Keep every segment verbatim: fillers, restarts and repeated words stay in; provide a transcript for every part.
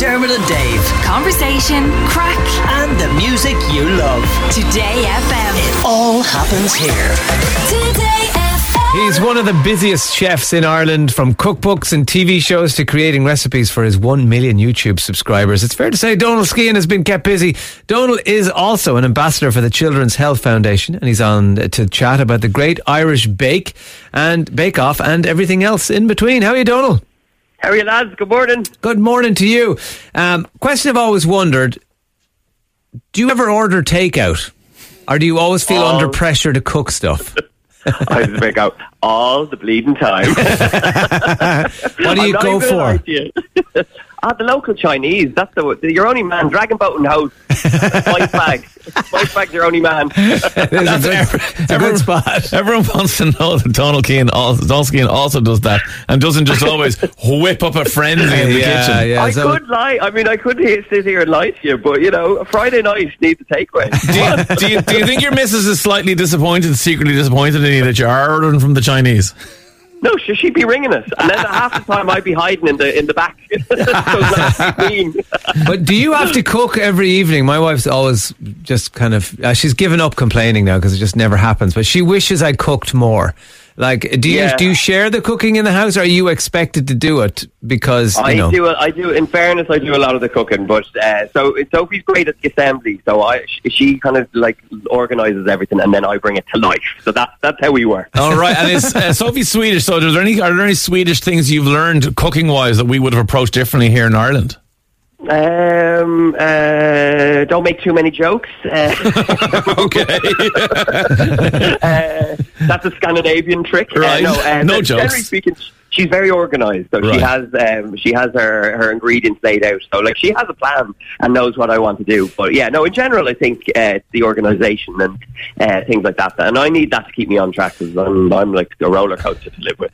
Dermot and Dave. Conversation, crack, and the music you love. Today F M. It all happens here. Today F M. He's one of the busiest chefs in Ireland, from cookbooks and T V shows to creating recipes for his one million YouTube subscribers. It's fair to say Donal Skehan has been kept busy. Donal is also an ambassador for the Children's Health Foundation, and he's on to chat about the Great Irish Bake and Bake Off and everything else in between. How are you, Donal? How are you, lads? Good morning. Good morning to you. Um, question I've always wondered, do you ever order takeout? Or do you always feel oh. under pressure to cook stuff? I just make out all the bleeding time. What do you go for? Ah, the local Chinese. That's the your only man. Dragon Boat and Hose. Spice Bags. Spice Bags, your only man. That's every, it's everyone, a good spot. Everyone wants to know that Donal Skehan also, also does that and doesn't just always whip up a frenzy in the yeah, kitchen. Yeah, I so could lie. I mean, I could sit here and lie to you, but, you know, Friday night needs a takeaway. Do, do you do you think your missus is slightly disappointed, secretly disappointed in you that you are ordering from the Chinese? No, she'd be ringing us, and then half the time I'd be hiding in the in the back. So but do you have to cook every evening? My wife's always just kind of uh, she's given up complaining now because it just never happens. But she wishes I cooked more. Like, do you yeah. do you share the cooking in the house, or are you expected to do it? Because you I know. do, a, I do. In fairness, I do a lot of the cooking, but uh, so Sophie's great at the assembly. So I, she kind of like organises everything, and then I bring it to life. So that's that's how we work. All right, and it's, uh, Sophie's Swedish. So, are there any are there any Swedish things you've learned cooking wise that we would have approached differently here in Ireland? Um. Uh, don't make too many jokes. Uh, okay. uh, that's a Scandinavian trick. Right. Uh, no, uh, no jokes. Generally speaking, she's very organised. So right. she has um, she has her, her ingredients laid out. So like she has a plan and knows what I want to do. But yeah, no. In general, I think uh, it's the organisation and uh, things like that. And I need that to keep me on track because I'm, I'm like a roller coaster to live with.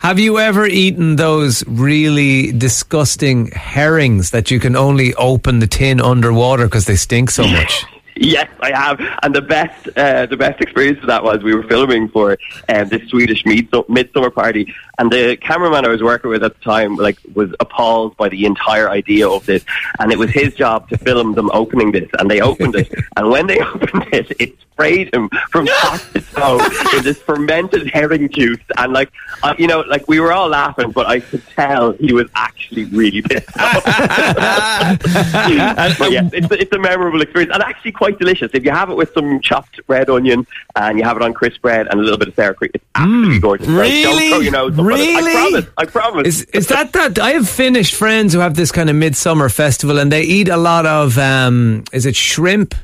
Have you ever eaten those really disgusting herrings that you can only open the tin underwater because they stink so much? Yes, I have, and the best uh, the best experience of that was we were filming for uh, this Swedish midsummer party, and the cameraman I was working with at the time like was appalled by the entire idea of this, and it was his job to film them opening this, and they opened it, and when they opened it, it sprayed him from top to toe with this fermented herring juice, and like uh, you know, like we were all laughing, but I could tell he was actually really pissed off. But yeah, it's, it's a memorable experience, and actually quite delicious. If you have it with some chopped red onion and you have it on crisp bread and a little bit of sour cream, it's absolutely mm, gorgeous. Really? Don't throw your nose up really? on it. I promise. I promise. Is, is that that? I have Finnish friends who have this kind of midsummer festival and they eat a lot of, um, is it shrimp?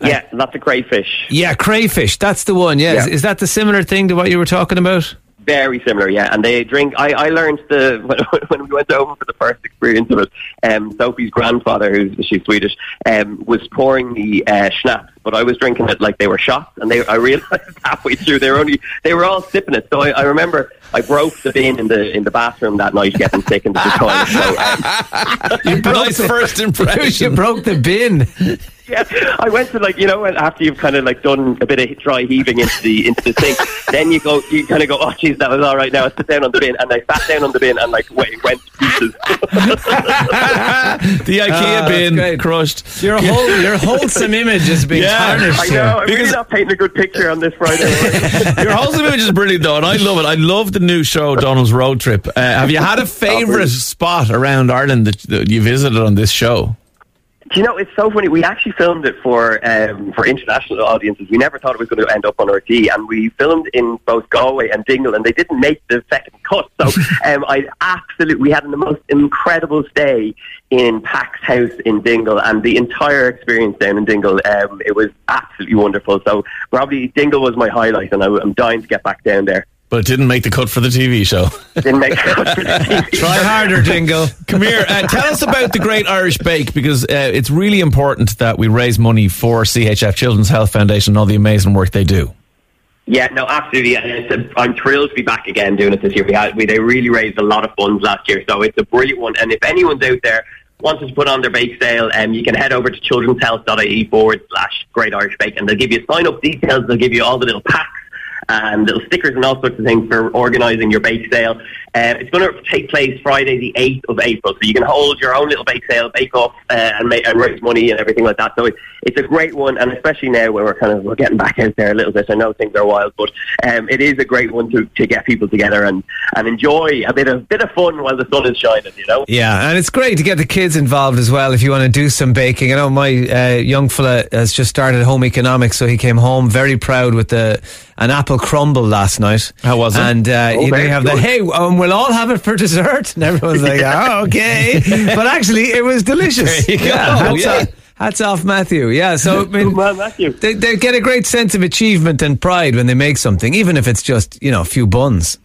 Yeah, uh, lots of crayfish. Yeah, crayfish. That's the one. Yeah. yeah. Is, is that the similar thing to what you were talking about? Very similar, yeah. And they drink. I, I learned the when, when we went over for the first experience of it. Um, Sophie's grandfather, who's she's Swedish, um, was pouring the uh, schnapps, but I was drinking it like they were shots, and they I realised halfway through they were only they were all sipping it. So I, I remember I broke the bin in the in the bathroom that night, getting sick into the toilet. So, um, you broke the first impression. You broke the bin. Yeah, I went to like you know, after you've kind of like done a bit of dry heaving into the into the sink, then you go, you kind of go, oh jeez, that was all right. Now I sit down on the bin, and I sat down on the bin and like wait, went to pieces. The IKEA oh, bin crushed. Your whole your wholesome image has been yeah, tarnished. I know. I'm because really not painting a good picture on this Friday. Your wholesome image is brilliant though, and I love it. I love the new show, Donal's Road Trip. Uh, have you had a favourite spot around Ireland that, that you visited on this show? Do you know, it's so funny. We actually filmed it for um, for international audiences. We never thought it was going to end up on R T É, and we filmed in both Galway and Dingle, and they didn't make the second cut. So um, I absolutely, we had the most incredible stay in Pax House in Dingle, and the entire experience down in Dingle, um, it was absolutely wonderful. So probably Dingle was my highlight, and I, I'm dying to get back down there. But it didn't make the cut for the T V show. Didn't make the cut for the T V show. Try harder, Dingle. Come here. Uh, tell us about the Great Irish Bake, because uh, it's really important that we raise money for C H F, Children's Health Foundation, and all the amazing work they do. Yeah, no, absolutely. And it's a, I'm thrilled to be back again doing it this year. We had, we, they really raised a lot of funds last year, so it's a brilliant one. And if anyone's out there wants to put on their bake sale, um, you can head over to childrenshealth.ie forward slash Great Irish Bake, and they'll give you sign-up details, they'll give you all the little packs and little stickers and all sorts of things for organising your bake sale. Uh, it's going to take place Friday the eighth of April, so you can hold your own little bake sale, bake off, uh, and, make, and raise money and everything like that. So it, it's a great one, and especially now where we're kind of we're getting back out there a little bit. I know things are wild, but um, it is a great one to, to get people together and, and enjoy a bit of bit of fun while the sun is shining, you know? Yeah, and it's great to get the kids involved as well if you want to do some baking. I know my uh, young fella has just started home economics, so he came home very proud with the an apple crumble last night. How was it? And uh, oh, you know, you have good. the hey, um, we'll all have it for dessert, and everyone's like, oh, okay. But actually, it was delicious. There you yeah, go. Yeah. Hats off, Matthew. Yeah, so I mean, well, Matthew. They, they get a great sense of achievement and pride when they make something, even if it's just, you know, a few buns.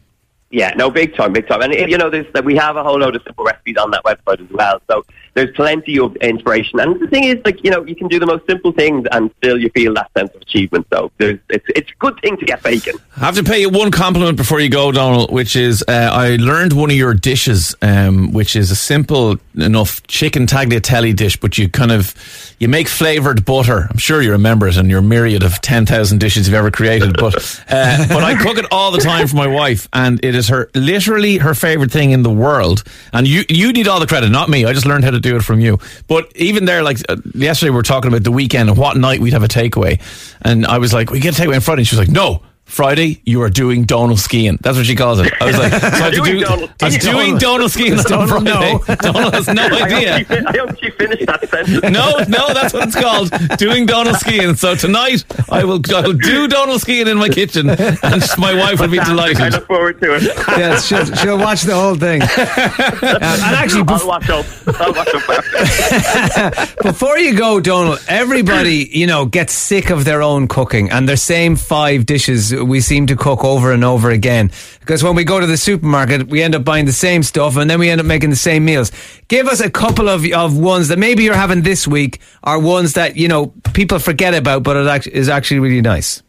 Yeah, no, big time, big time. And, you know, there's, we have a whole load of simple recipes on that website as well. So there's plenty of inspiration. And the thing is, like, you know, you can do the most simple things and still you feel that sense of achievement. So there's, it's it's a good thing to get baking. I have to pay you one compliment before you go, Donal, which is uh, I learned one of your dishes, um, which is a simple enough chicken tagliatelle dish, but you kind of, you make flavoured butter. I'm sure you remember it in your myriad of ten thousand dishes you've ever created. But, uh, but I cook it all the time for my wife, and it is her literally her favourite thing in the world, and you you need all the credit, not me. I just learned how to do it from you. But even there, like uh, yesterday we were talking about the weekend and what night we'd have a takeaway, and I was like, we get a takeaway on Friday, and she was like, no, Friday you are doing Donal Skehan. That's what she calls it. I was like, so I have to do, Donal, I'm doing Donal Skehan on Friday. No. Donal has no idea. I hope, she, I hope she finished that sentence. No, no, that's what it's called, doing Donal Skehan. So tonight I will, I will do Donal Skehan in my kitchen, and my wife will be delighted. I look forward to it. Yeah, she'll, she'll watch the whole thing. Um, and actually, bef- I'll watch up. I'll watch up. Before you go, Donal, everybody, you know, gets sick of their own cooking and their same five dishes we seem to cook over and over again, because when we go to the supermarket we end up buying the same stuff and then we end up making the same meals. Give us a couple of, of ones that maybe you're having this week, are ones that, you know, people forget about but it act- is actually really nice.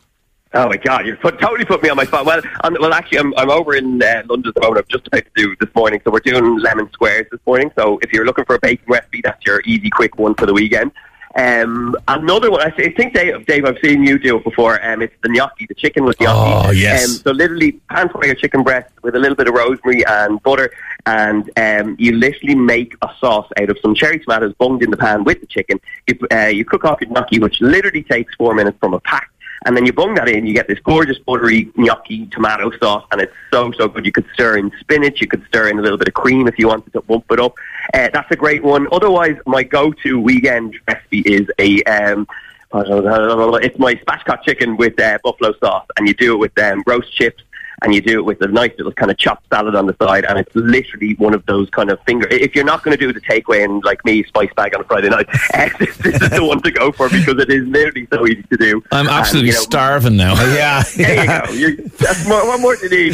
Oh my God, you've put, totally put me on my spot. Well, I'm, well actually, I'm, I'm over in uh, London at the moment. I'm just about to do this morning. So we're doing lemon squares this morning. So if you're looking for a baking recipe, that's your easy, quick one for the weekend. Um, another one, I think, Dave, Dave, I've seen you do it before. Um, it's the gnocchi, the chicken with gnocchi. Oh, yes. Um, so literally pan fry your chicken breast with a little bit of rosemary and butter, and um, you literally make a sauce out of some cherry tomatoes bunged in the pan with the chicken. You, uh, you cook off your gnocchi, which literally takes four minutes from a pack. And then you bung that in, you get this gorgeous buttery gnocchi tomato sauce, and it's so, so good. You could stir in spinach, you could stir in a little bit of cream if you wanted to bump it up. Uh, that's a great one. Otherwise, my go-to weekend recipe is a... Um, it's my spatchcock chicken with uh, buffalo sauce, and you do it with um, roast chips, and you do it with a nice little kind of chopped salad on the side, and it's literally one of those kind of finger... If you're not going to do the takeaway and, like me, Spice Bag on a Friday night, uh, this, this is the one to go for, because it is literally so easy to do. I'm absolutely and, you know, starving now. Yeah. There yeah. you go. You're, that's more, one more to need.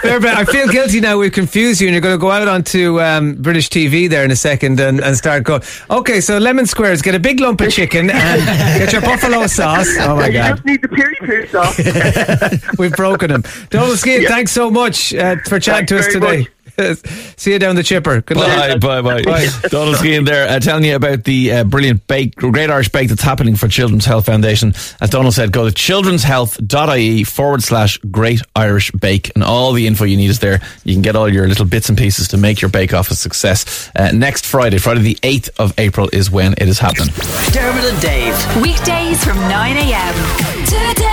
Fair bet. I feel guilty now. We've confused you, and you're going to go out onto um, British T V there in a second and, and start going, okay, so lemon squares, get a big lump of chicken and get your buffalo sauce. Oh, my God. You just need the piri-piri sauce. We've broken him. Don't Skehan, yeah. Thanks so much uh, for chatting thanks to us today. See you down the chipper. Good luck. Bye, bye, bye. bye. Donal Skehan there uh, telling you about the uh, brilliant bake, Great Irish Bake that's happening for Children's Health Foundation. As Donal said, go to childrenshealth.ie forward slash Great Irish Bake, and all the info you need is there. You can get all your little bits and pieces to make your bake off a success. Uh, next Friday, Friday the eighth of April is when it is happening. Dermot and Dave. Weekdays from nine a.m. Today.